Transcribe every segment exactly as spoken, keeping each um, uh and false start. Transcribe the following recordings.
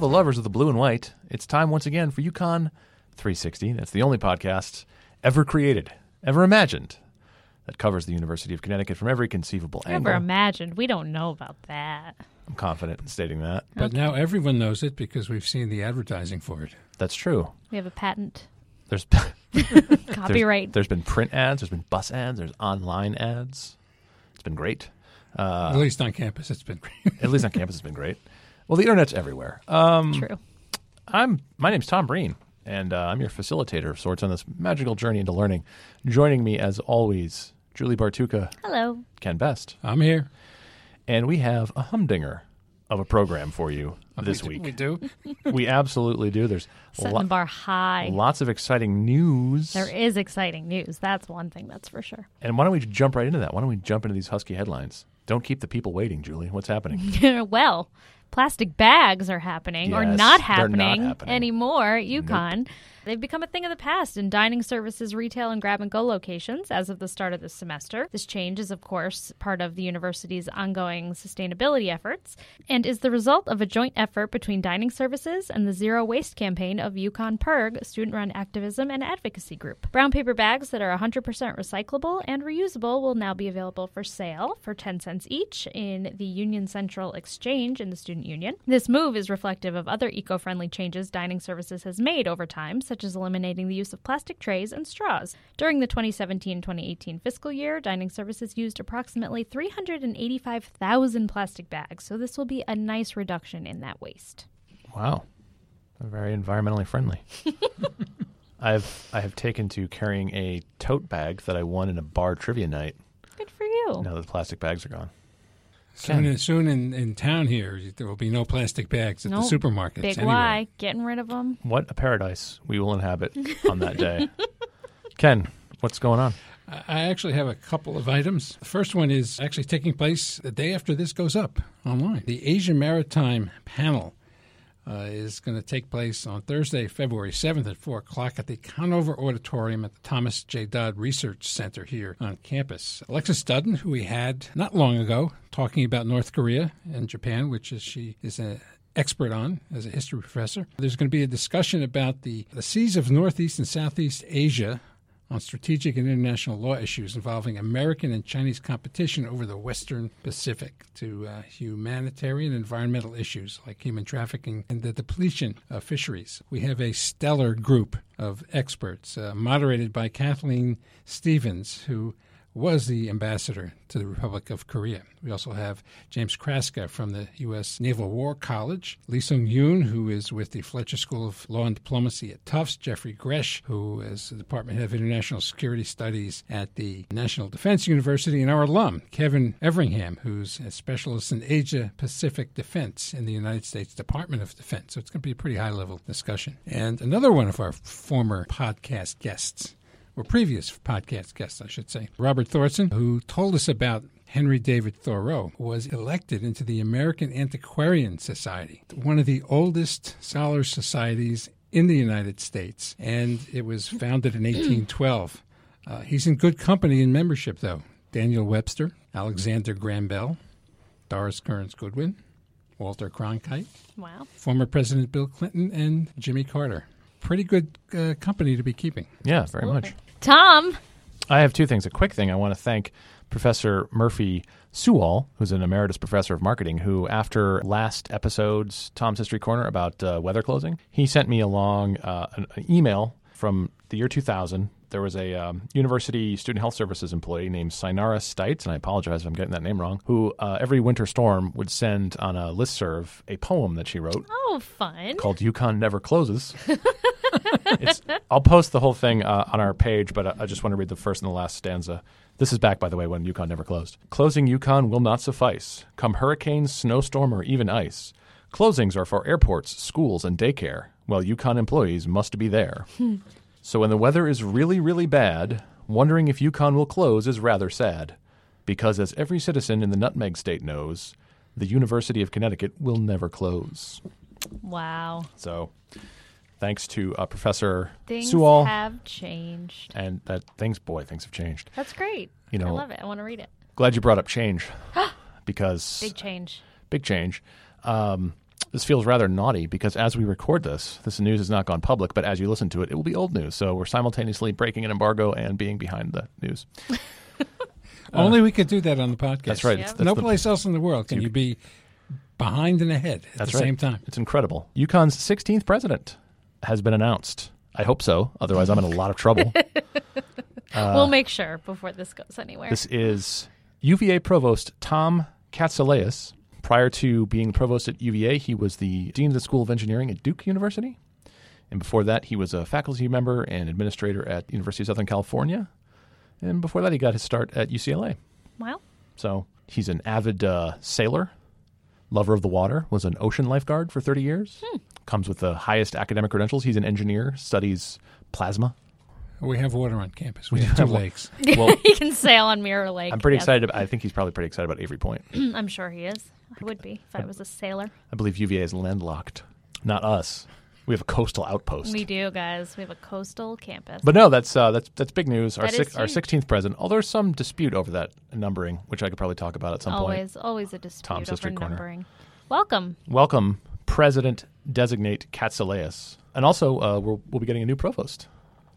all the lovers of the blue and white, it's time once again for UConn three sixty. That's the only podcast ever created, ever imagined, that covers the University of Connecticut from every conceivable ever angle. Ever imagined. We don't know about that. I'm confident in stating that. Okay. But now everyone knows it because we've seen the advertising for it. That's true. We have a patent. There's copyright. There's, there's been print ads. There's been bus ads. There's online ads. It's been great. Uh, at least on campus, it's been great. At least on campus, it's been great. Well, the internet's everywhere. Um, True. I'm. My name's Tom Breen, and uh, I'm your facilitator of sorts on this magical journey into learning. Joining me, as always, Julie Bartuca. Hello. Ken Best. I'm here. And we have a humdinger of a program for you this we week. Do, we do. We absolutely do. There's setting lo- the bar high. Lots of exciting news. There is exciting news. That's one thing that's for sure. And why don't we jump right into that? Why don't we jump into these Husky headlines? Don't keep the people waiting, Julie. What's happening? Well, plastic bags are happening yes, or not happening, not happening anymore at UConn. Nope. They've become a thing of the past in dining services, retail, and grab-and-go locations as of the start of this semester. This change is, of course, part of the university's ongoing sustainability efforts and is the result of a joint effort between dining services and the Zero Waste Campaign of UConn PIRG, a student-run activism and advocacy group. Brown paper bags that are one hundred percent recyclable and reusable will now be available for sale for ten cents each in the Union Central Exchange in the Student Union. This move is reflective of other eco-friendly changes dining services has made over time, such is eliminating the use of plastic trays and straws. During the twenty seventeen twenty eighteen fiscal year, dining services used approximately three hundred eighty-five thousand plastic bags, so this will be a nice reduction in that waste. Wow. Very environmentally friendly. I've I have taken to carrying a tote bag that I won in a bar trivia night. Good for you. Now the plastic bags are gone. Soon, in, soon in, in town here, there will be no plastic bags at nope. the supermarkets. Big anywhere. Lie, getting rid of them. What a paradise we will inhabit on that day. Ken, what's going on? I actually have a couple of items. The first one is actually taking place the day after this goes up online. The Asia Maritime Panel uh, is going to take place on Thursday, February seventh at four o'clock at the Conover Auditorium at the Thomas J. Dodd Research Center here on campus. Alexis Dudden, who we had not long ago, talking about North Korea and Japan, which is she is an expert on as a history professor. There's going to be a discussion about the, the seas of Northeast and Southeast Asia on strategic and international law issues involving American and Chinese competition over the Western Pacific to uh, humanitarian and environmental issues like human trafficking and the depletion of fisheries. We have a stellar group of experts uh, moderated by Kathleen Stevens, who was the ambassador to the Republic of Korea. We also have James Kraska from the U S Naval War College, Lee Sung Yoon, who is with the Fletcher School of Law and Diplomacy at Tufts, Jeffrey Gresh, who is the Department Head of International Security Studies at the National Defense University, and our alum, Kevin Everingham, who's a specialist in Asia-Pacific defense in the United States Department of Defense. So it's going to be a pretty high-level discussion. And another one of our former podcast guests, or previous podcast guest, I should say, Robert Thornton, who told us about Henry David Thoreau, was elected into the American Antiquarian Society, one of the oldest scholars societies in the United States, and it was founded in eighteen twelve. Uh, he's in good company in membership, though. Daniel Webster, Alexander Graham Bell, Doris Kearns Goodwin, Walter Cronkite, wow, former President Bill Clinton, and Jimmy Carter. Pretty good uh, company to be keeping. Yeah, absolutely. Very much. Tom. I have two things. A quick thing. I want to thank Professor Murphy Sewell, who's an emeritus professor of marketing, who after last episode's Tom's History Corner about uh, weather closing, he sent me along uh, an, an email from the year two thousand. There was a um, university student health services employee named Sinara Stites, and I apologize if I'm getting that name wrong, who uh, every winter storm would send on a listserv a poem that she wrote. Oh, fun. Called UConn Never Closes. It's, I'll post the whole thing uh, on our page, but I, I just want to read the first and the last stanza. This is back, by the way, when UConn never closed. Closing UConn will not suffice. Come hurricane, snowstorm, or even ice. Closings are for airports, schools, and daycare. Well, UConn employees must be there. So when the weather is really, really bad, wondering if UConn will close is rather sad. Because as every citizen in the Nutmeg State knows, the University of Connecticut will never close. Wow. So thanks to uh, Professor things Sewell. Things have changed. And that things, boy, things have changed. That's great. You know, I love it. I want to read it. Glad you brought up change. Because big change. Big change. Um, This feels rather naughty because as we record this, this news has not gone public, but as you listen to it, it will be old news. So we're simultaneously breaking an embargo and being behind the news. uh, Only we could do that on the podcast. That's right. Yeah. It's, that's no the, place else in the world can you, you be behind and ahead at that's the right. same time. It's incredible. UConn's sixteenth president has been announced. I hope so. Otherwise, I'm in a lot of trouble. Uh, we'll make sure before this goes anywhere. This is U V A Provost Tom Katsulias. Prior to being provost at U V A, he was the dean of the School of Engineering at Duke University. And before that, he was a faculty member and administrator at University of Southern California. And before that, he got his start at U C L A. Wow. So he's an avid uh, sailor, lover of the water, was an ocean lifeguard for thirty years, hmm. comes with the highest academic credentials. He's an engineer, studies plasma. We have water on campus. We, we have two lakes. Well, he can sail on Mirror Lake. I'm pretty yes. excited. I think he's probably pretty excited about Avery Point. I'm sure he is. I would be if I was a sailor. I believe U V A is landlocked. Not us. We have a coastal outpost. We do, guys. We have a coastal campus. But no, that's uh, that's that's big news. Our that six, our sixteenth president. Although there's some dispute over that numbering, which I could probably talk about at some always, point. Always, always a dispute Tom's over numbering. Corner. Welcome. Welcome, President-designate Katsulias. And also, uh, we'll, we'll be getting a new provost.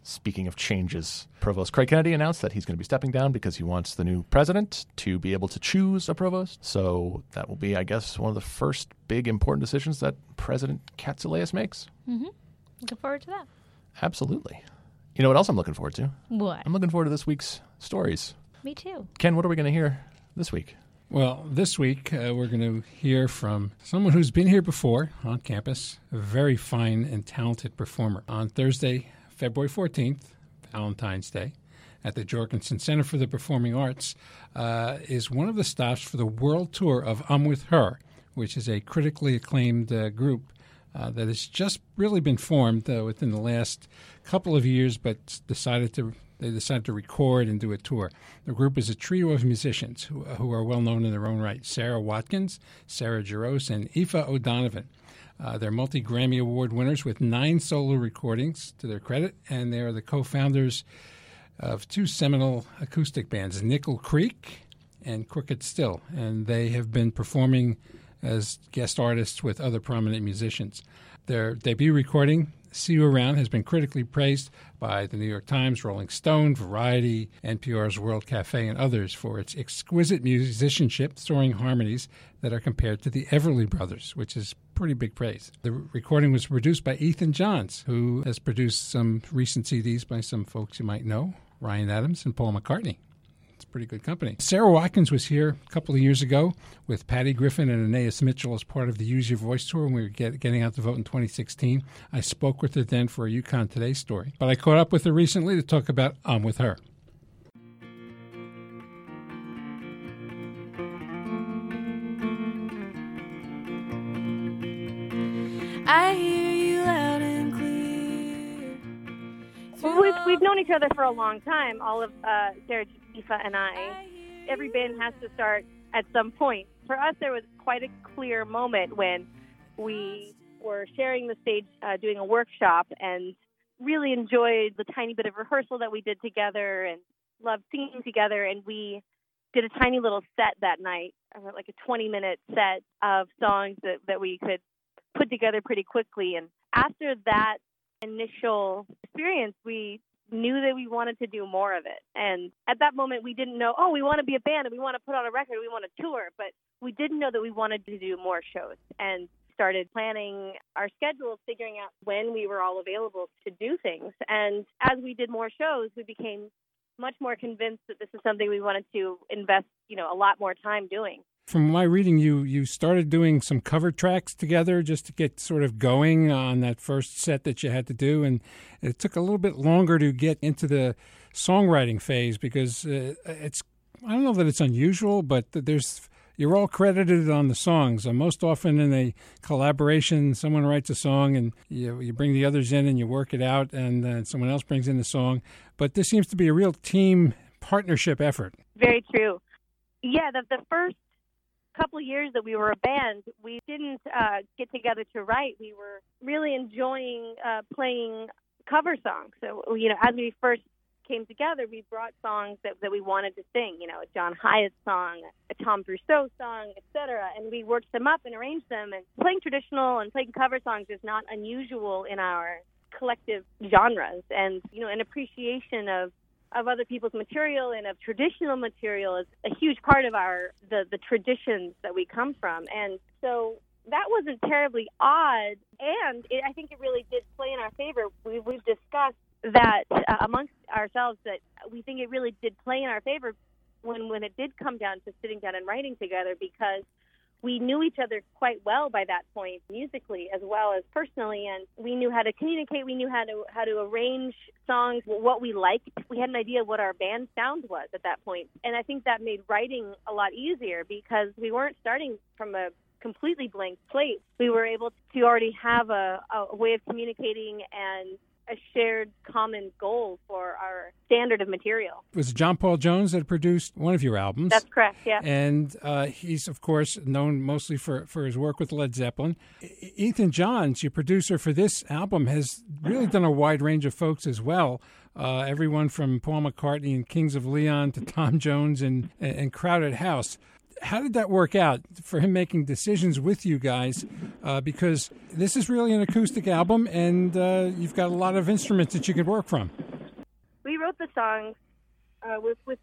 Speaking of changes, Provost Craig Kennedy announced that he's going to be stepping down because he wants the new president to be able to choose a provost. So that will be, I guess, one of the first big important decisions that President Katsulias makes. Mm-hmm. Looking forward to that. Absolutely. You know what else I'm looking forward to? What? I'm looking forward to this week's stories. Me too. Ken, what are we going to hear this week? Well, this week uh, we're going to hear from someone who's been here before on campus, a very fine and talented performer. On Thursday, February fourteenth, Valentine's Day, at the Jorgensen Center for the Performing Arts, uh, is one of the stops for the world tour of I'm With Her, which is a critically acclaimed uh, group uh, that has just really been formed uh, within the last couple of years, but decided to they decided to record and do a tour. The group is a trio of musicians who, who are well known in their own right: Sarah Watkins, Sarah Jaros, and Aoife O'Donovan. Uh, they're multi-Grammy Award winners with nine solo recordings to their credit, and they are the co-founders of two seminal acoustic bands, Nickel Creek and Crooked Still, and they have been performing as guest artists with other prominent musicians. Their debut recording, See You Around, has been critically praised by the New York Times, Rolling Stone, Variety, N P R's World Cafe, and others for its exquisite musicianship, soaring harmonies that are compared to the Everly Brothers, which is pretty big praise. The recording was produced by Ethan Johns, who has produced some recent C Ds by some folks you might know, Ryan Adams and Paul McCartney. It's pretty good company. Sarah Watkins was here a couple of years ago with Patty Griffin and Anais Mitchell as part of the Use Your Voice tour when we were get, getting out the vote in twenty sixteen. I spoke with her then for a UConn Today story, but I caught up with her recently to talk about I'm With Her. I hear you loud and clear. Well, we've, we've known each other for a long time, all of uh, Sarah, Aoife, and I. Every band has to start at some point. For us, there was quite a clear moment when we were sharing the stage, uh, doing a workshop, and really enjoyed the tiny bit of rehearsal that we did together and loved singing together, and we did a tiny little set that night, like a twenty-minute set of songs that, that we could put together pretty quickly. And after that initial experience, we knew that we wanted to do more of it. And at that moment, we didn't know, oh, we want to be a band and we want to put on a record, we want to tour. But we didn't know that we wanted to do more shows, and started planning our schedules, figuring out when we were all available to do things. And as we did more shows, we became much more convinced that this is something we wanted to invest, you know, a lot more time doing. From my reading, you you started doing some cover tracks together just to get sort of going on that first set that you had to do, and it took a little bit longer to get into the songwriting phase because uh, it's I don't know that it's unusual, but there's you're all credited on the songs. And most often in a collaboration, someone writes a song and you you bring the others in and you work it out, and then someone else brings in the song. But this seems to be a real team partnership effort. Very true. Yeah, the the first couple of years that we were a band, we didn't uh, get together to write. We were really enjoying uh, playing cover songs. So, you know, as we first came together, we brought songs that, that we wanted to sing, you know, a John Hyatt song, a Tom Brousseau song, et cetera, and we worked them up and arranged them. And playing traditional and playing cover songs is not unusual in our collective genres. And, you know, an appreciation of, of other people's material and of traditional material is a huge part of our the, the traditions that we come from. And so that wasn't terribly odd, and it, I think it really did play in our favor. We, we've discussed that uh, amongst ourselves that we think it really did play in our favor when, when it did come down to sitting down and writing together, because we knew each other quite well by that point, musically as well as personally, and we knew how to communicate. We knew how to how to arrange songs, what we liked. We had an idea what our band sound was at that point, and I think that made writing a lot easier because we weren't starting from a completely blank slate. We were able to already have a, a way of communicating and a shared common goal for our standard of material. It was John Paul Jones that produced one of your albums. That's correct, yeah. And uh, he's, of course, known mostly for, for his work with Led Zeppelin. Ethan Johns, your producer for this album, has really done a wide range of folks as well. Uh, everyone from Paul McCartney and Kings of Leon to Tom Jones and, and Crowded House. How did that work out for him making decisions with you guys? Uh, because this is really an acoustic album, and uh, you've got a lot of instruments that you can work from. We wrote the songs uh, with, with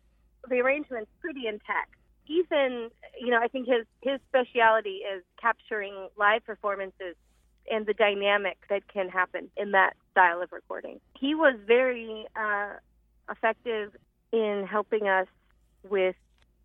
the arrangements pretty intact. Ethan, you know, I think his, his speciality is capturing live performances and the dynamic that can happen in that style of recording. He was very uh, effective in helping us with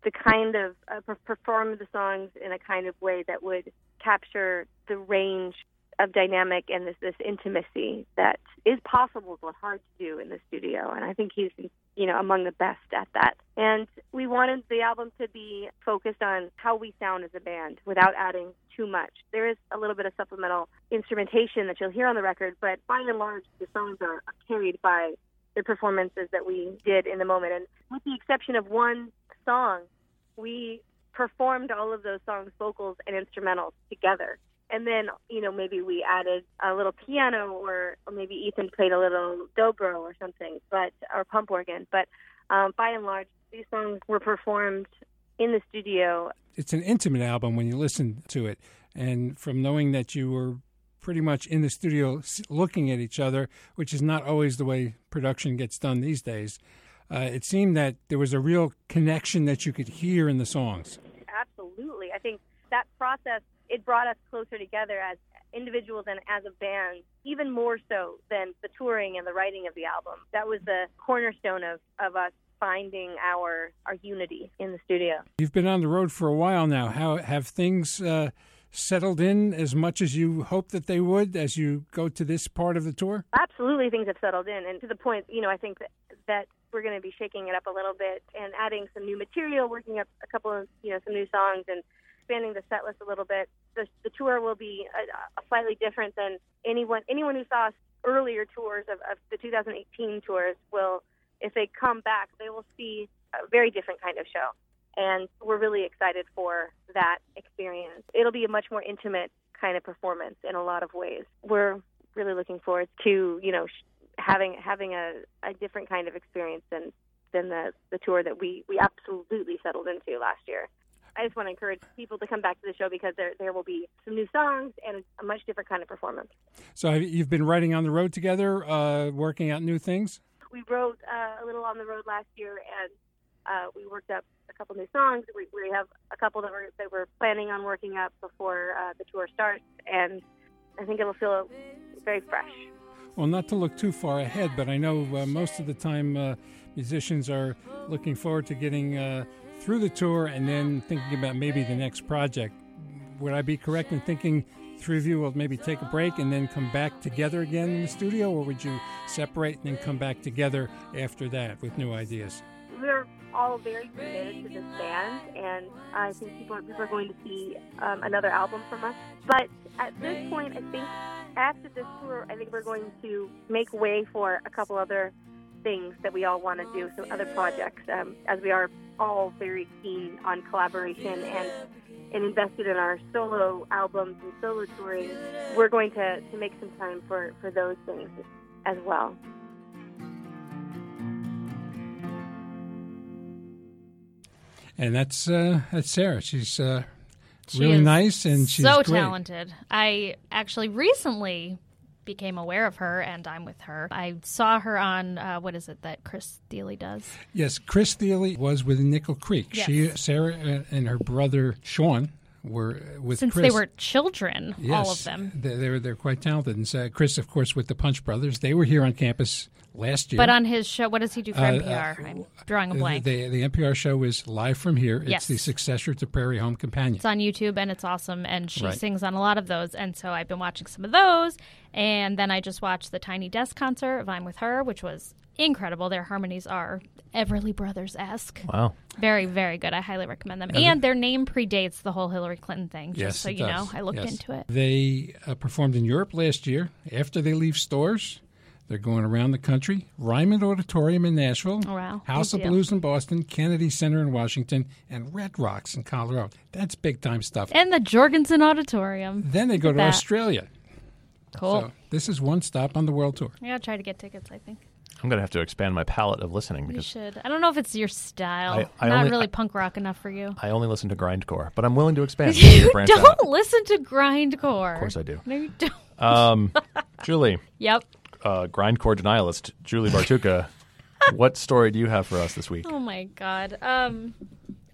the kind of uh, perform the songs in a kind of way that would capture the range of dynamic and this, this intimacy that is possible but hard to do in the studio. And I think he's, you know, among the best at that. And we wanted the album to be focused on how we sound as a band without adding too much. There is a little bit of supplemental instrumentation that you'll hear on the record, but by and large, the songs are carried by the performances that we did in the moment. And with the exception of one song, we performed all of those songs, vocals and instrumentals together. And then, you know, maybe we added a little piano or, or maybe Ethan played a little dobro or something, but or pump organ. But um, by and large, these songs were performed in the studio. It's an intimate album when you listen to it. And from knowing that you were pretty much in the studio looking at each other, which is not always the way production gets done these days, Uh, it seemed that there was a real connection that you could hear in the songs. Absolutely. I think that process, it brought us closer together as individuals and as a band, even more so than the touring and the writing of the album. That was the cornerstone of, of us finding our, our unity in the studio. You've been on the road for a while now. How have things uh, settled in as much as you hoped that they would as you go to this part of the tour? Absolutely, things have settled in. And to the point, you know, I think that... that we're going to be shaking it up a little bit and adding some new material, working up a couple of, you know, some new songs and expanding the set list a little bit. The, the tour will be a, a slightly different than anyone anyone who saw earlier tours of, of the two thousand eighteen tours will, if they come back, they will see a very different kind of show. And we're really excited for that experience. It'll be a much more intimate kind of performance in a lot of ways. We're really looking forward to, you know, sh- having having a, a different kind of experience than, than the, the tour that we, we absolutely settled into last year. I just want to encourage people to come back to the show because there there will be some new songs and a much different kind of performance. So you've been writing on the road together, uh, working out new things? We wrote uh, a little on the road last year, and uh, we worked up a couple new songs. We, we have a couple that we're, that we're planning on working up before uh, the tour starts, and I think it'll feel very fresh. Well, not to look too far ahead, but I know uh, most of the time uh, musicians are looking forward to getting uh, through the tour and then thinking about maybe the next project. Would I be correct in thinking three of you will maybe take a break and then come back together again in the studio, or would you separate and then come back together after that with new ideas? We're all very committed to this band, and I think people are, people are going to see um, another album from us. But at this point, I think after this tour, I think we're going to make way for a couple other things that we all want to do, some other projects, um, as we are all very keen on collaboration and, and invested in our solo albums and solo touring. We're going to, to make some time for, for those things as well. And that's uh, that's Sarah. She's uh, she really nice, and she's so great. Talented. I actually recently became aware of her, and I'm with her. I saw her on, uh, what is it that Chris Thile does? Yes, Chris Thile was with Nickel Creek. Yes. She, Sarah and her brother Sean were with Since Chris. Since they were children, yes, all of them. They're, they're, they're quite talented. And so Chris, of course, with the Punch Brothers. They were here on campus last year. But on his show, what does he do for N P R? Uh, uh, I'm drawing a blank. The, the N P R show is Live From Here. It's yes. the successor to Prairie Home Companion. It's on YouTube, and it's awesome, and she right. sings on a lot of those. And so I've been watching some of those, and then I just watched the Tiny Desk concert of I'm With Her, which was incredible. Their harmonies are Everly Brothers-esque. Wow. Very, very good. I highly recommend them. Every- and their name predates the whole Hillary Clinton thing, just yes, so you does. know. I looked yes. into it. They uh, performed in Europe last year. After they leave stores, they're going around the country. Ryman Auditorium in Nashville, oh, wow. House Thank of you. Blues in Boston, Kennedy Center in Washington, and Red Rocks in Colorado. That's big-time stuff. And the Jorgensen Auditorium. Then they go to that. Australia. Cool. So this is one stop on the world tour. Yeah, I'll try to get tickets, I think. I'm going to have to expand my palette of listening. Because you should. I don't know if it's your style. I, I Not only, really I, punk rock enough for you. I only listen to grindcore, but I'm willing to expand. You branch don't out. listen to grindcore. Of course I do. No, you don't. Um, Julie. Yep. Uh, grindcore denialist, Julie Bartuca. What story do you have for us this week? Oh, my God. Um,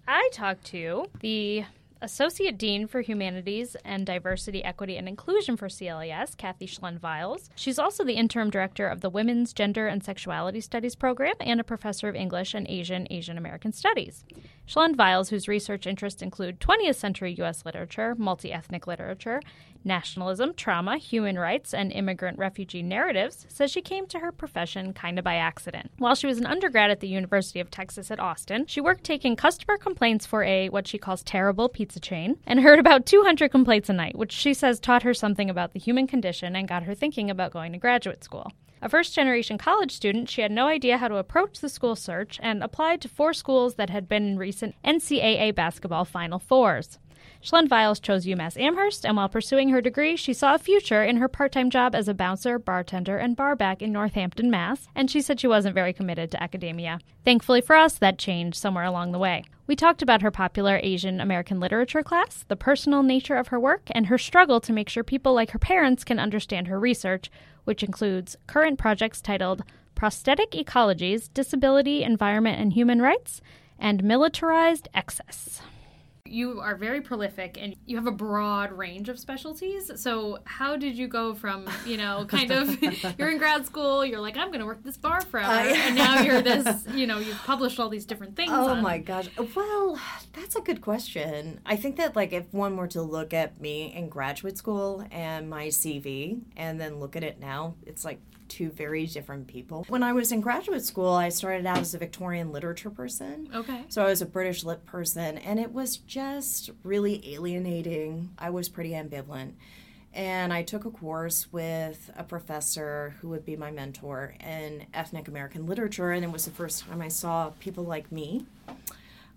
I talked to the Associate Dean for Humanities and Diversity, Equity, and Inclusion for C L A S, Kathy Schlenviles. She's also the interim director of the Women's Gender and Sexuality Studies program and a professor of English and Asian Asian American Studies. Schlenviles, whose research interests include twentieth century U S literature, multi-ethnic literature, nationalism, trauma, human rights, and immigrant refugee narratives, says she came to her profession kind of by accident. While she was an undergrad at the University of Texas at Austin, she worked taking customer complaints for a, what she calls, terrible pizza chain, and heard about two hundred complaints a night, which she says taught her something about the human condition and got her thinking about going to graduate school. A first-generation college student, she had no idea how to approach the school search and applied to four schools that had been in recent N C A A basketball Final Fours. Schlenviles chose UMass Amherst, and while pursuing her degree, she saw a future in her part-time job as a bouncer, bartender, and barback in Northampton, Mass., and she said she wasn't very committed to academia. Thankfully for us, that changed somewhere along the way. We talked about her popular Asian American literature class, the personal nature of her work, and her struggle to make sure people like her parents can understand her research, which includes current projects titled Prosthetic Ecologies, Disability, Environment, and Human Rights, and Militarized Excess. You are very prolific, and you have a broad range of specialties. So how did you go from, you know, kind of, you're in grad school, you're like, I'm going to work this bar forever, I, and now you're this, you know, you've published all these different things. Oh, on. my gosh. Well, that's a good question. I think that, like, if one were to look at me in graduate school and my C V and then look at it now, it's like two very different people. When I was in graduate school, I started out as a Victorian literature person. Okay. So I was a British lit person, and it was just really alienating. I was pretty ambivalent. And I took a course with a professor who would be my mentor in ethnic American literature, and it was the first time I saw people like me,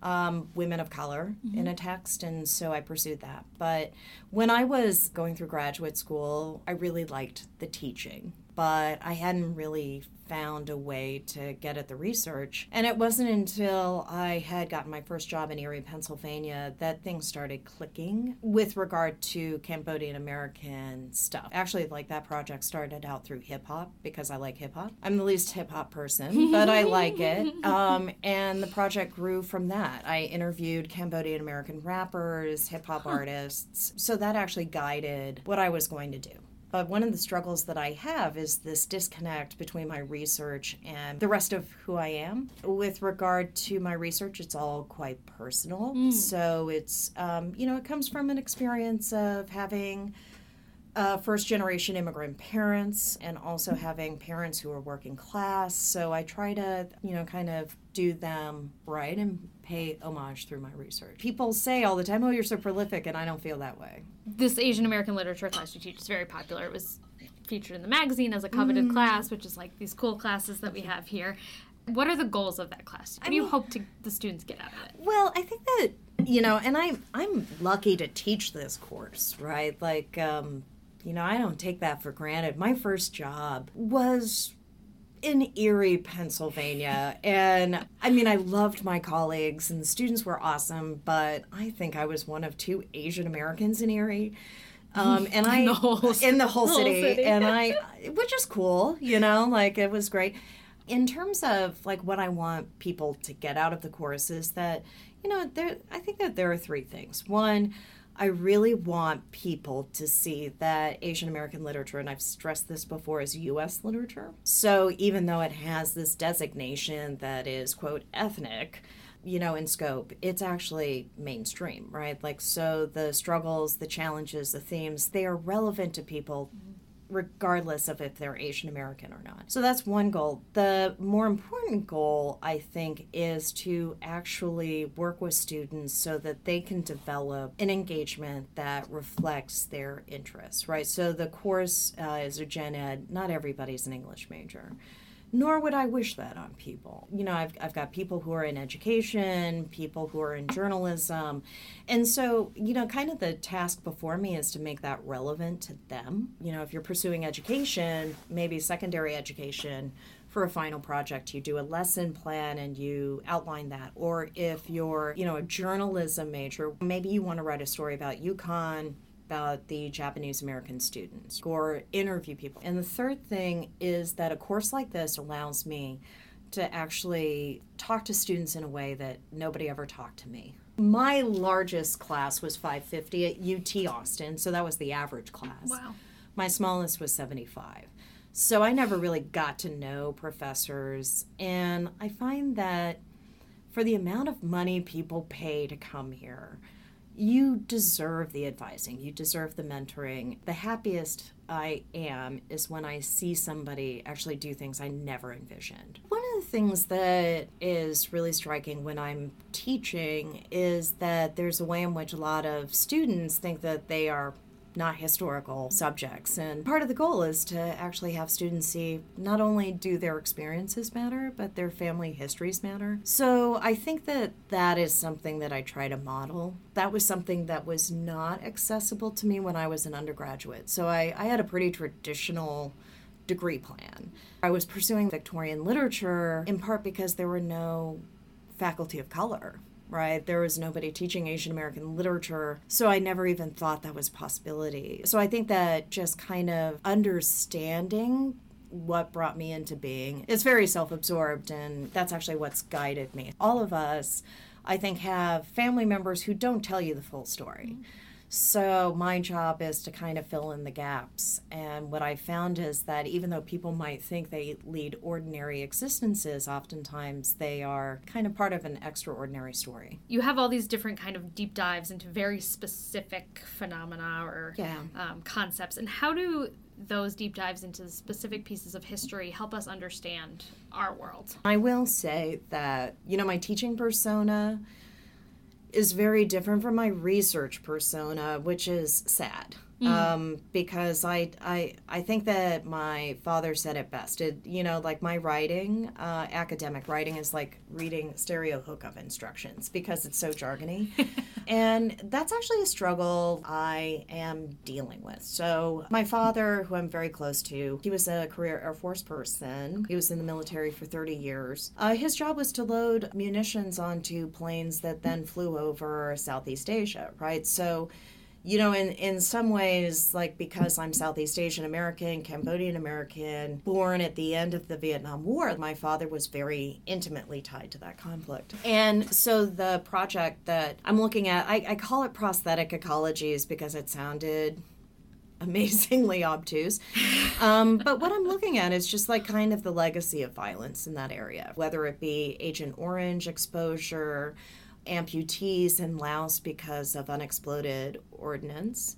um, women of color, mm-hmm. in a text, and so I pursued that. But when I was going through graduate school, I really liked the teaching. But I hadn't really found a way to get at the research. And it wasn't until I had gotten my first job in Erie, Pennsylvania, that things started clicking with regard to Cambodian-American stuff. Actually, like, that project started out through hip-hop, because I like hip-hop. I'm the least hip-hop person, but I like it. Um, and the project grew from that. I interviewed Cambodian-American rappers, hip-hop huh. artists. So that actually guided what I was going to do. But one of the struggles that I have is this disconnect between my research and the rest of who I am. With regard to my research, it's all quite personal. Mm. So it's, um, you know, it comes from an experience of having uh, first-generation immigrant parents and also having parents who are working class. So I try to, you know, kind of do them right and pay homage through my research. People say all the time, oh, you're so prolific, and I don't feel that way. This Asian American literature class you teach is very popular. It was featured in the magazine as a coveted mm. class, which is like these cool classes that we have here. What are the goals of that class? What I do you mean, hope to, the students get out of it? Well, I think that, you know, and I, I'm lucky to teach this course, right? Like, um, you know, I don't take that for granted. My first job was in Erie, Pennsylvania. And I mean, I loved my colleagues and the students were awesome, but I think I was one of two Asian Americans in Erie. Um, and I, in the whole, in the whole, city, whole city, and I, which is cool, you know, like it was great. In terms of like what I want people to get out of the course is that, you know, there, I think that there are three things. One, I really want people to see that Asian American literature, and I've stressed this before, is U S literature. So even though it has this designation that is, quote, ethnic, you know, in scope, it's actually mainstream, right? Like, so the struggles, the challenges, the themes, they are relevant to people regardless of if they're Asian American or not. So that's one goal. The more important goal, I think, is to actually work with students so that they can develop an engagement that reflects their interests, right? So the course uh, is a gen ed. Not everybody's an English major. Nor would I wish that on people. You know, I've I've got people who are in education, people who are in journalism. And so, you know, kind of the task before me is to make that relevant to them. You know, if you're pursuing education, maybe secondary education, for a final project, you do a lesson plan and you outline that. Or if you're, you know, a journalism major, maybe you want to write a story about UConn, about the Japanese American students, or interview people. And the third thing is that a course like this allows me to actually talk to students in a way that nobody ever talked to me. My largest class was five fifty at U T Austin, so that was the average class. Wow. My smallest was seventy-five. So I never really got to know professors, and I find that for the amount of money people pay to come here, you deserve the advising. You deserve the mentoring. The happiest I am is when I see somebody actually do things I never envisioned. One of the things that is really striking when I'm teaching is that there's a way in which a lot of students think that they are not historical subjects. And part of the goal is to actually have students see not only do their experiences matter, but their family histories matter. So I think that that is something that I try to model. That was something that was not accessible to me when I was an undergraduate. So I, I had a pretty traditional degree plan. I was pursuing Victorian literature in part because there were no faculty of color. Right? There was nobody teaching Asian American literature, so I never even thought that was a possibility. So I think that just kind of understanding what brought me into being, it's very self-absorbed, and that's actually what's guided me. All of us, I think, have family members who don't tell you the full story. Mm-hmm. So my job is to kind of fill in the gaps. And what I found is that even though people might think they lead ordinary existences, oftentimes they are kind of part of an extraordinary story. You have all these different kind of deep dives into very specific phenomena or yeah. um, concepts. And how do those deep dives into the specific pieces of history help us understand our world? I will say that, you know, my teaching persona is very different from my research persona, which is sad. Mm-hmm. Um, because I, I I think that my father said it best. It, you know, like my writing, uh, academic writing is like reading stereo hookup instructions because it's so jargony. And that's actually a struggle I am dealing with. So my father, who I'm very close to, he was a career Air Force person. He was in the military for thirty years. Uh, his job was to load munitions onto planes that then flew over Southeast Asia, right? So you know, in, in some ways, like because I'm Southeast Asian American, Cambodian-American, born at the end of the Vietnam War, my father was very intimately tied to that conflict. And so the project that I'm looking at, I, I call it Prosthetic Ecologies because it sounded amazingly obtuse. Um, but what I'm looking at is just like kind of the legacy of violence in that area, whether it be Agent Orange exposure, amputees in Laos because of unexploded ordnance.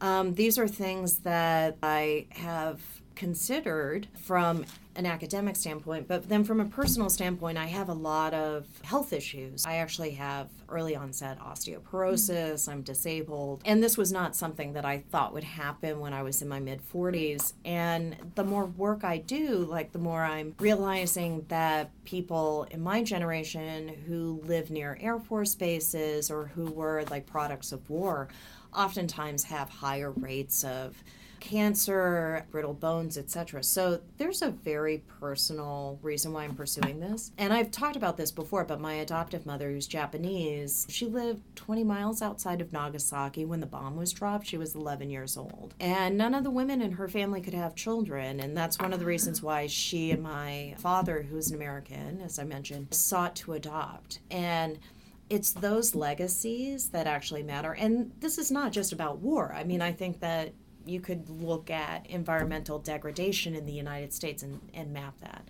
Um, these are things that I have considered from an academic standpoint, but then from a personal standpoint, I have a lot of health issues. I actually have early onset osteoporosis, mm-hmm. I'm disabled, and this was not something that I thought would happen when I was in my mid-forties. And the more work I do, like the more I'm realizing that people in my generation who live near Air Force bases or who were like products of war oftentimes have higher rates of cancer, brittle bones, et cetera. So there's a very personal reason why I'm pursuing this. And I've talked about this before, but my adoptive mother, who's Japanese, she lived twenty miles outside of Nagasaki when the bomb was dropped. She was eleven years old. And none of the women in her family could have children. And that's one of the reasons why she and my father, who's an American, as I mentioned, sought to adopt. And it's those legacies that actually matter. And this is not just about war. I mean, I think that you could look at environmental degradation in the United States and, and map that.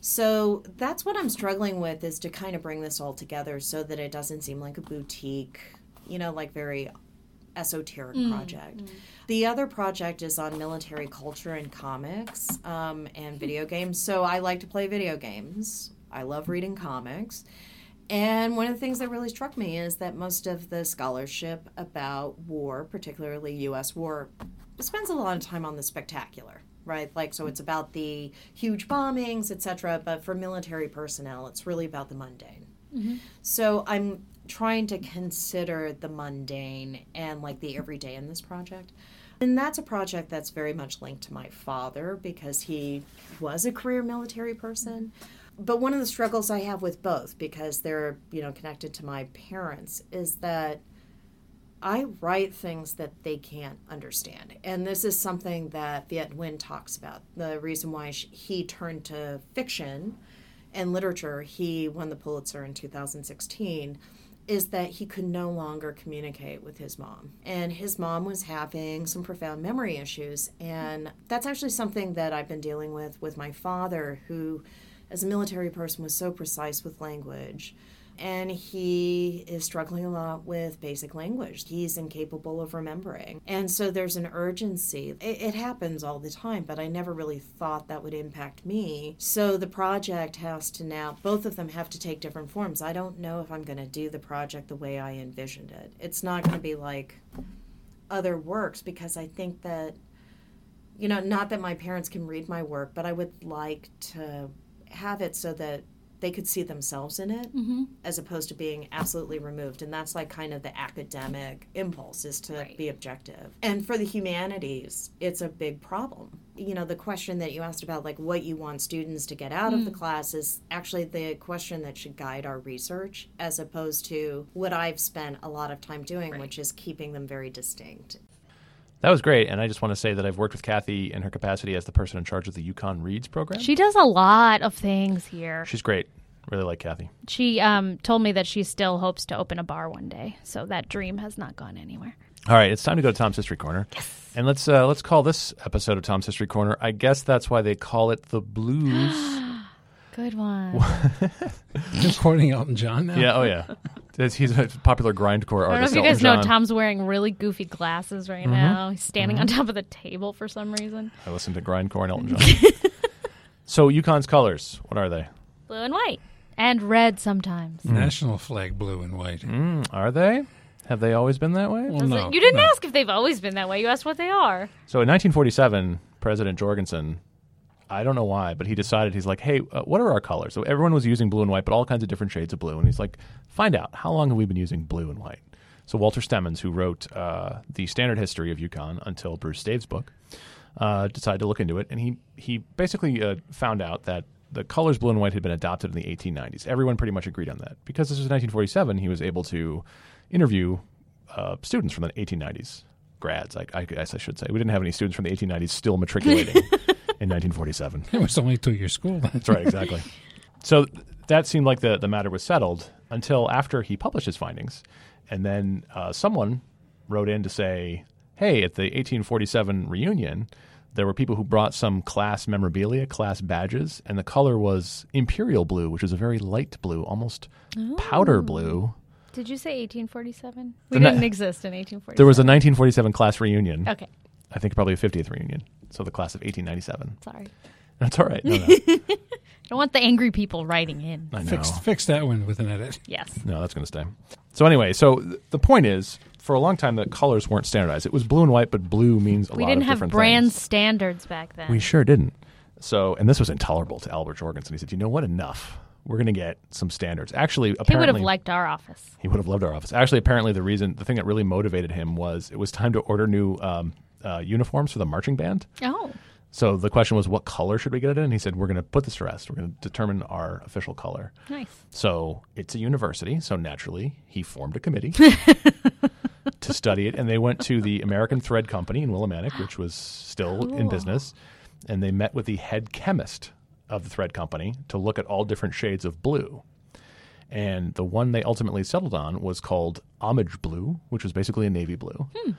So that's what I'm struggling with, is to kind of bring this all together so that it doesn't seem like a boutique, you know, like very esoteric mm, project. Mm. The other project is on military culture and comics um, and video games. So I like to play video games. I love reading comics. And one of the things that really struck me is that most of the scholarship about war, particularly U S war, spends a lot of time on the spectacular, right? Like, so it's about the huge bombings, et cetera, but for military personnel, it's really about the mundane. Mm-hmm. So I'm trying to consider the mundane and, like, the everyday in this project. And that's a project that's very much linked to my father because he was a career military person. But one of the struggles I have with both, because they're, you know, connected to my parents, is that I write things that they can't understand. And this is something that Viet Nguyen talks about. The reason why she, he turned to fiction and literature, he won the Pulitzer in two thousand sixteen, is that he could no longer communicate with his mom. And his mom was having some profound memory issues. And that's actually something that I've been dealing with with my father, who, as a military person, was so precise with language, and he is struggling a lot with basic language. He's incapable of remembering. And so there's an urgency. It, it happens all the time, but I never really thought that would impact me. So the project has to now, both of them have to take different forms. I don't know if I'm going to do the project the way I envisioned it. It's not going to be like other works, because I think that, you know, not that my parents can read my work, but I would like to have it so that they could see themselves in it, mm-hmm. as opposed to being absolutely removed. And that's like kind of the academic impulse, is to right. be objective. And for the humanities, it's a big problem. You know, the question that you asked about, like, what you want students to get out mm. of the class is actually the question that should guide our research, as opposed to what I've spent a lot of time doing, right. which is keeping them very distinct. That was great, and I just want to say that I've worked with Kathy in her capacity as the person in charge of the UConn Reads program. She does a lot of things here. She's great. Really like Kathy. She um, told me that she still hopes to open a bar one day, so that dream has not gone anywhere. All right, it's time to go to Tom's History Corner. Yes. And let's uh, let's call this episode of Tom's History Corner, I guess that's why they call it The Blues. Good one. You're quoting Elton John now? Yeah, oh yeah. He's a popular grindcore artist. I don't know if you guys know, Tom's wearing really goofy glasses right mm-hmm. now. He's standing mm-hmm. on top of the table for some reason. I listen to grindcore and Elton John. So UConn's colors, what are they? Blue and white. And red sometimes. Mm. National flag blue and white. Mm, are they? Have they always been that way? Well, no, like, you didn't no. ask if they've always been that way. You asked what they are. So in nineteen forty-seven, President Jorgensen, I don't know why, but he decided, he's like, hey, uh, what are our colors? So everyone was using blue and white, but all kinds of different shades of blue. And he's like, find out, how long have we been using blue and white? So Walter Stemmons, who wrote uh, the standard history of UConn until Bruce Stave's book, uh, decided to look into it. And he, he basically uh, found out that the colors blue and white had been adopted in the eighteen nineties. Everyone pretty much agreed on that. Because this was nineteen forty-seven, he was able to interview uh, students from the eighteen nineties, grads, I, I guess I should say. We didn't have any students from the eighteen nineties still matriculating. In nineteen forty-seven. It was only two-year school. That's right, exactly. So th- that seemed like the, the matter was settled until after he published his findings. And then uh, someone wrote in to say, hey, at the eighteen forty-seven reunion, there were people who brought some class memorabilia, class badges, and the color was imperial blue, which is a very light blue, almost Ooh. powder blue. Did you say eighteen forty-seven? We the didn't na- exist in eighteen forty-seven. There was a nineteen forty-seven class reunion. Okay. I think probably a fiftieth reunion. So the class of eighteen ninety-seven. Sorry. That's all right. No, no. I don't want the angry people writing in. I know. Fix, fix that one with an edit. Yes. No, that's going to stay. So anyway, so th- the point is, for a long time, the colors weren't standardized. It was blue and white, but blue means a we lot of different things. We didn't have brand standards back then. We sure didn't. So, and this was intolerable to Albert Jorgensen. He said, you know what, enough. We're going to get some standards. Actually, apparently... He would have liked our office. He would have loved our office. Actually, apparently, the reason, the thing that really motivated him was it was time to order new... Um, uh, uniforms for the marching band. Oh. So the question was, what color should we get it in? And he said, we're going to put this to rest. We're going to determine our official color. Nice. So it's a university. So naturally, he formed a committee to study it. And they went to the American Thread Company in Willimantic, which was still cool. in business. And they met with the head chemist of the thread company to look at all different shades of blue. And the one they ultimately settled on was called homage blue, which was basically a navy blue. Hmm.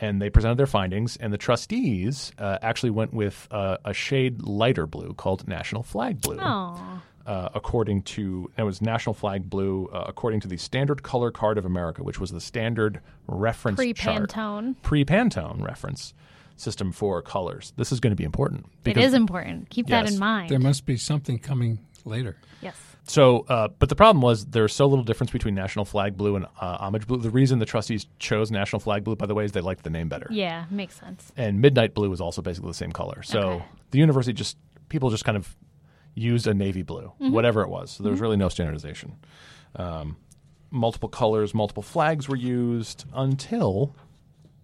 And they presented their findings, and the trustees uh, actually went with uh, a shade lighter blue called National Flag Blue. Uh, according to – it was National Flag Blue uh, according to the Standard Color Card of America, which was the standard reference Pre-Pantone. chart. Pre-Pantone reference system for colors. This is going to be important. It is important. Keep yes, that in mind. There must be something coming later. Yes. So, uh, but the problem was there's so little difference between National Flag Blue and uh, Homage Blue. The reason the trustees chose National Flag Blue, by the way, is they liked the name better. Yeah, makes sense. And Midnight Blue was also basically the same color. So okay. the university just, people just kind of used a navy blue, mm-hmm. whatever it was. So there was mm-hmm. really no standardization. Um, multiple colors, multiple flags were used until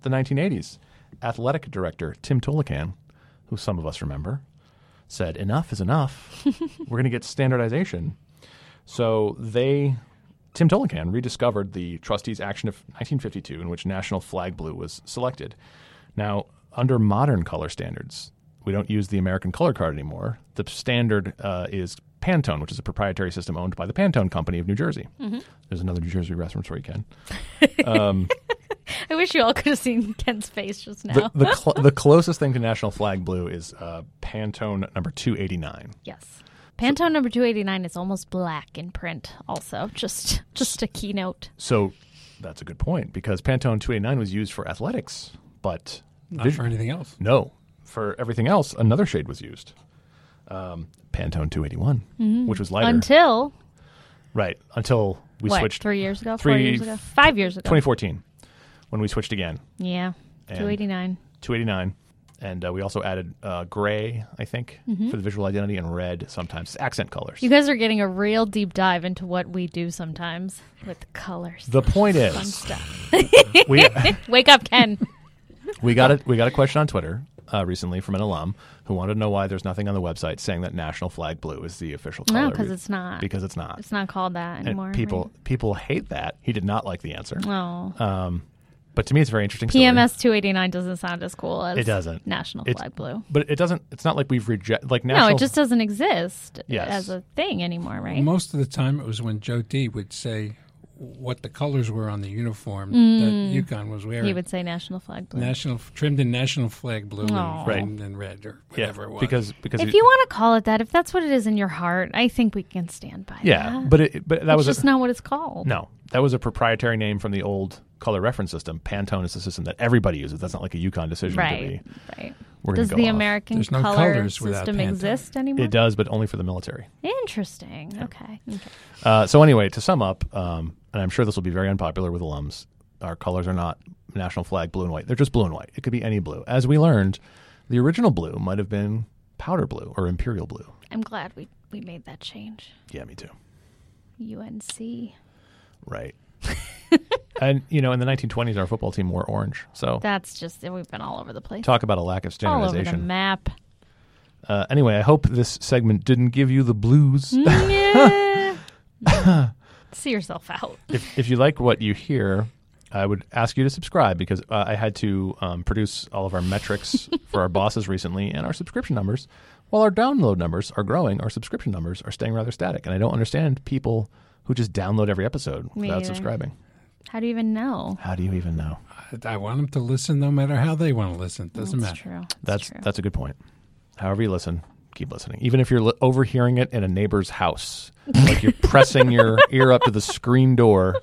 the nineteen eighties. Athletic director Tim Toolican, who some of us remember, said, enough is enough. We're going to get standardization. So they, Tim Toolican, rediscovered the trustees' action of nineteen fifty-two in which National Flag Blue was selected. Now, under modern color standards, we don't use the American Color Card anymore. The standard uh, is Pantone, which is a proprietary system owned by the Pantone Company of New Jersey. Mm-hmm. There's another New Jersey reference for you, Ken. Um, I wish you all could have seen Ken's face just now. the the, cl- the closest thing to National Flag Blue is uh, Pantone number two eighty-nine. Yes. Pantone number two eighty-nine is almost black in print also, just just a keynote. So that's a good point, because Pantone two eighty-nine was used for athletics, but... Not vision- for anything else. No. For everything else, another shade was used. Um, Pantone two eighty-one, mm-hmm. which was lighter. Until? Right. Until we what, switched... three years ago? Three, four years ago? Five years ago. twenty fourteen, when we switched again. Yeah. And two eighty-nine. two eighty-nine. And uh, we also added uh, gray, I think, mm-hmm. for the visual identity, and red sometimes. It's accent colors. You guys are getting a real deep dive into what we do sometimes with colors. The point is... Fun stuff. we, Wake up, Ken. we got a, we got a question on Twitter uh, recently from an alum who wanted to know why there's nothing on the website saying that National Flag Blue is the official color. No, because it's not. Because it's not. It's not called that anymore. And people, right? people hate that. He did not like the answer. Oh. Um, But to me, it's very interesting. P M S two eighty-nine doesn't sound as cool as it doesn't. National Flag it's, Blue. But it doesn't. It's not like we've rejected. Like national. No, it just doesn't exist yes. as a thing anymore, right? Most of the time, it was when Joe D would say what the colors were on the uniform mm. that UConn was wearing. He would say National Flag Blue, national trimmed in National Flag Blue Aww. and right. and red or whatever yeah, it was. Because because if it, you want to call it that, if that's what it is in your heart, I think we can stand by yeah, that. Yeah, but it, but that it's was just a, not what it's called. No, that was a proprietary name from the old color reference system. Pantone is the system that everybody uses. That's not like a UConn decision right, to be. Right. We're does the American off. Color no system exist anymore? It does, but only for the military. Interesting. Yeah. Okay. okay. Uh, so anyway, to sum up, um, and I'm sure this will be very unpopular with alums, our colors are not National Flag blue and white. They're just blue and white. It could be any blue. As we learned, the original blue might have been powder blue or imperial blue. I'm glad we, we made that change. Yeah, me too. U N C. Right. And, you know, in the nineteen twenties, our football team wore orange. So that's just, we've been all over the place. Talk about a lack of standardization. All over the map. Uh, anyway, I hope this segment didn't give you the blues. Yeah. See yourself out. If, if you like what you hear, I would ask you to subscribe, because uh, I had to um, produce all of our metrics for our bosses recently, and our subscription numbers, while our download numbers are growing, our subscription numbers are staying rather static. And I don't understand people who just download every episode Me without either. subscribing. How do you even know? How do you even know? I, I want them to listen no matter how they want to listen. It doesn't that's matter. True. That's that's, true. that's a good point. However you listen, keep listening. Even if you're li- overhearing it in a neighbor's house, like you're pressing your ear up to the screen door.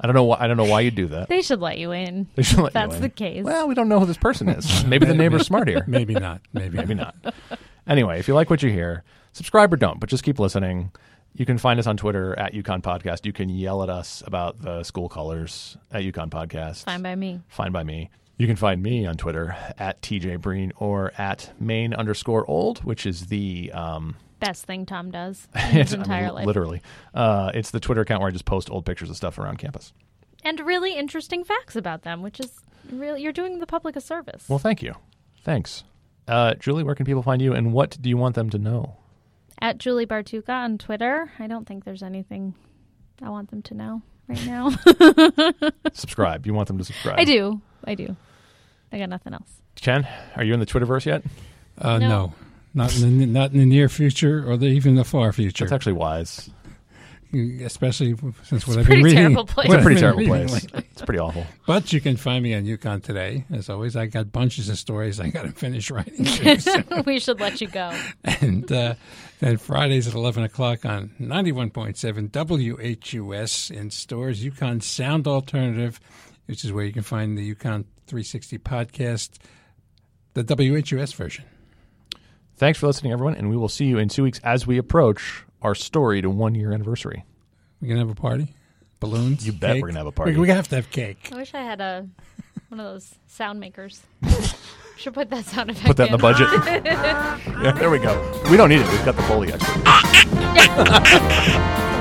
I don't know why I don't know why you do that. They should let you in. They should let that's you in. That's the case. Well, we don't know who this person is. Maybe the neighbor's smart here. Maybe not. Maybe maybe not. Anyway, if you like what you hear, subscribe or don't, but just keep listening. You can find us on Twitter at UConn Podcast. You can yell at us about the school colors at UConn Podcast. Fine by me. Fine by me. You can find me on Twitter at T J Breen or at Maine underscore old, which is the... Um, best thing Tom does in his entire I mean, life. Literally. Uh, it's the Twitter account where I just post old pictures of stuff around campus. And really interesting facts about them, which is Really, you're doing the public a service. Well, thank you. Thanks. Uh, Julie, where can people find you, and what do you want them to know? At Julie Bartuca on Twitter. I don't think there's anything I want them to know right now. Subscribe. You want them to subscribe. I do. I do. I got nothing else. Chen, are you in the Twitterverse yet? Uh, no. no. Not in the, not in the near future or the, even the far future. That's actually wise. Especially since what I've been reading. It's a pretty terrible place. It's pretty awful. But you can find me on UConn Today. As always, I got bunches of stories I got to finish writing. Too, so. We should let you go. And uh, then Fridays at eleven o'clock on ninety-one point seven W H U S in stores, UConn Sound Alternative, which is where you can find the UConn three sixty podcast, the W H U S version. Thanks for listening, everyone, and we will see you in two weeks as we approach our storied one-year anniversary. We're going to have a party? Balloons? You bet cake. We're going to have a party. We're going to have to have cake. I wish I had a one of those sound makers. Should put that sound effect in. Put that in, in the budget. Yeah, there we go. We don't need it. We've got the Foley expert.